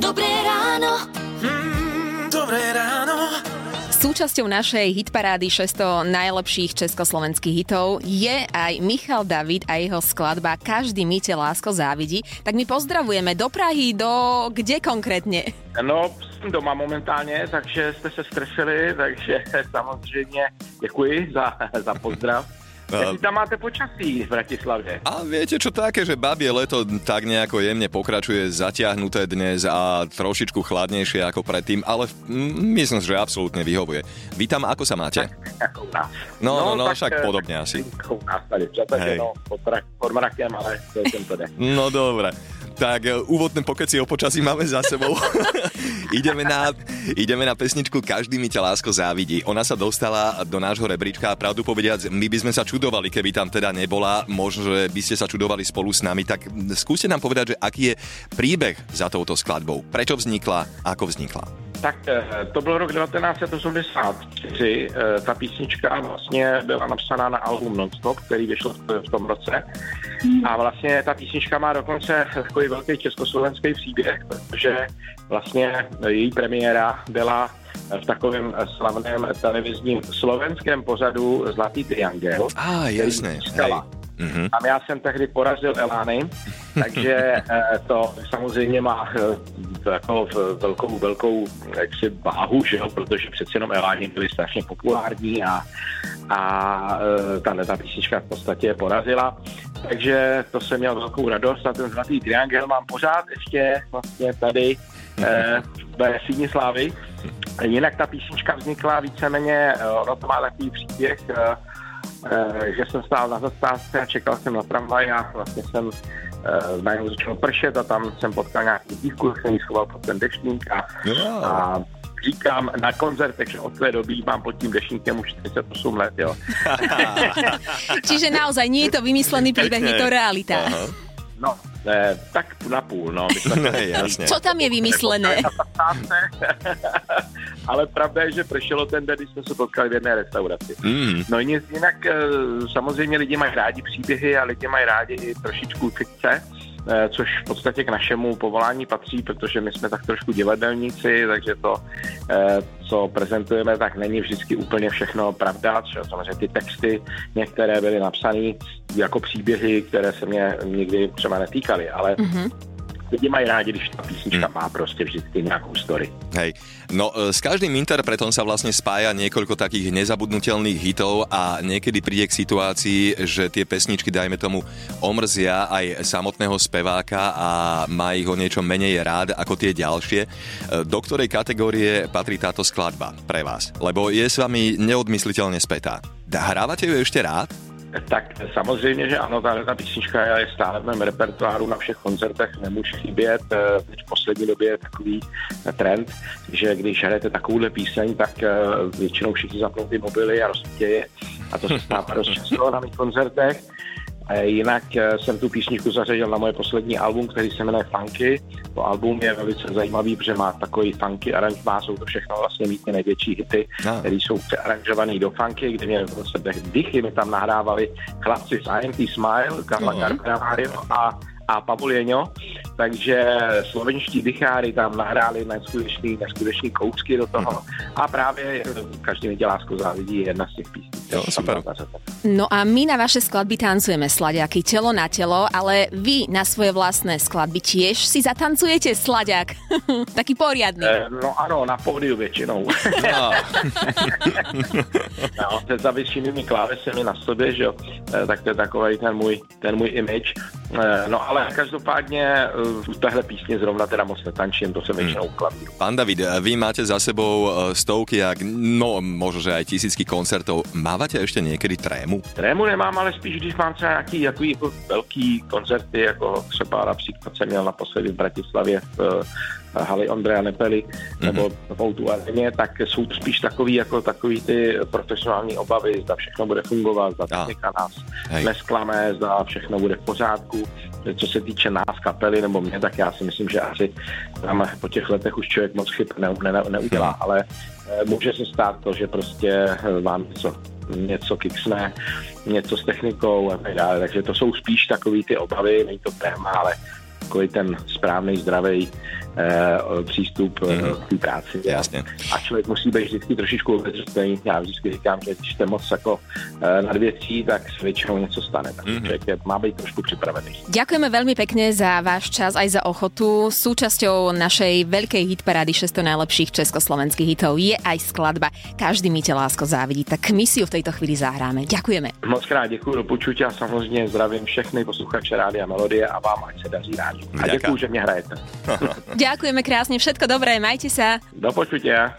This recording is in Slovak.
Dobré ráno. Súčasťou našej hitparády 600 najlepších československých hitov je aj Michal David a jeho skladba Každý mi tě lásko závidí. Tak my pozdravujeme do Prahy, kde konkrétne? No, jsem doma momentálně, takže jste se stresili, takže samozřejmě děkuji za pozdrav. Jaký tam máte počasí v Bratislave? A viete čo také, že babie leto tak nejako jemne pokračuje, zatiahnuté dnes a trošičku chladnejšie ako predtým, ale myslím, že absolútne vyhovuje. Vy tam ako sa máte? Tak, ako u nás. No, tak, však podobne tak, asi. Ako u nás tady, včatate, no, pod mrakem, ale to je tento deň. No dobre. Tak úvodné pokeci o počasí máme za sebou. ideme na pesničku Každý mi ťa lásko závidí. Ona sa dostala do nášho rebríčka a pravdu povediac, my by sme sa čudovali, keby tam teda nebola. Možno, že by ste sa čudovali spolu s nami. Tak skúste nám povedať, že aký je príbeh za touto skladbou. Prečo vznikla, ako vznikla? Tak to byl rok 1984. Ta písnička vlastně byla napsaná na album Non Stop, který vyšel v tom roce. A vlastně ta písnička má dokonce takový velký československý příběh, protože vlastně její premiéra byla v takovém slavném televizním slovenském pořadu Zlatý triangel. A jasně. A já jsem tehdy porazil Elány, takže to samozřejmě má takovou velkou jaksi váhu, že jo, protože přeci jenom Eláni byli strašně populární a ta písnička v podstatě porazila. Takže to jsem měl velkou radost a ten Zlatý triangel mám pořád ještě vlastně tady ve sídni slávy. Jinak ta písnička vznikla víceméně, ono to má takový příběh, že jsem stál na zastávce a čekal jsem na tramvaj a vlastně jsem najednou začal pršet a tam jsem potkal nějaký dívku, jsem ji schoval pod ten deštník a říkám na koncert, takže od té doby mám pod tím dešníkem už 48 let, jo. Čiže naozaj nie je to vymyslený príbeh, je to realita. Aha. No, tak napůl, no. Jasně. Co tam je vymyslené? Ale pravda je, že pršelo ten den, když jsme se potkali v jedné restauraci. No jinak samozřejmě lidi mají rádi příběhy a lidi mají rádi i trošičku fikce, což v podstatě k našemu povolání patří, protože my jsme tak trošku divadelníci, takže to, co prezentujeme, tak není vždycky úplně všechno pravda. Třeba samozřejmě ty texty, některé byly napsané jako příběhy, které se mě nikdy třeba netýkaly, ale... Mm-hmm. Lidi mají rádi, když tá písnička má proste vždy nejakú story. Hej, no s každým interpretom sa vlastne spája niekoľko takých nezabudnutelných hitov a niekedy príde k situácii, že tie pesničky, dajme tomu, omrzia aj samotného speváka a má ich o niečo menej rád ako tie ďalšie. Do ktorej kategórie patrí táto skladba pre vás? Lebo je s vami neodmysliteľne spätá. Hrávate ju ešte rád? Tak samozřejmě, že ano, ta písnička je stále v mém repertoáru, na všech koncertech nemůže chybět. Teď v poslední době je takový trend, že když hrajete takovouhle píseň, tak většinou všichni zapnou ty mobily a rozsvítějí. A to se stává dost často na mých koncertech. Jinak jsem tu písničku zařadil na moje poslední album, který se jmenuje Funky. To album je velice zajímavý, protože má takový funky aranžmá, jsou to všechno vlastně mítně největší hity, které jsou přearanžované do funky, kde mě v sebe dychy mi tam nahrávali chlapci z IMT Smile, Garbárová a Pavol Jeňo, takže slovenští dychári tam nahráli neskutečný kousky do toho a právě Každý mi tě lásko závidí jedna z těch písní. Jo, super. No a my na vaše skladby tancujeme sladiaky telo na telo, ale vy na svoje vlastné skladby tiež si zatancujete sladiak. Taký poriadny. No ano, na pódiu väčšinou. No, se zavěšenými klávesemi na sobě, že jo, tak to je takový ten můj image. No ale každopádně v téhle písni zrovna teda moc netančím, to se většinou klavíru. Pán David, vy máte za sebou stovky, možno, že aj tisícky koncertov. Máte ešte niekedy trému? Trému nemám, ale spíš, když mám třeba nějaký jako velký koncerty, jako třeba například jsem měl naposledy v Bratislavě v haly Ondreja Nepely nebo v O2 Aréně, tak jsou spíš takový ty profesionální obavy, zda všechno bude fungovat, zda technika nás nesklame, zda všechno bude v pořádku. Co se týče nás, kapely nebo mě, tak já si myslím, že asi tam po těch letech už člověk moc chyb neudělá, ale může se stát to, že prostě vám něco kiksne, něco s technikou a tak dále, takže to jsou spíš takový ty obavy, není to téma, ale takový ten správný, zdravý přístup k té práci. Jasně. A člověk musí být vždycky trošičku obezřetný. Já vždycky říkám, že když jste moc jako nad věcí, tak se většinou něco stane. Takže člověk má být trošku připravený. Ďakujeme veľmi pekne za váš čas aj za ochotu. Súčasťou našej veľkej hitparády 600 najlepších československých hitov je aj skladba Každý mi tě lásko závidí. Tak my si ju v tejto chvíli zahráme. Ďakujeme. Moc krát děkuju do počutia a samozřejmě zdravím všechny posluchače Rádia Melodie a vám ať se daří rádiu. A děkuju, že mě hrajete. Ďakujeme krásne, všetko dobré, majte sa. Do počutia.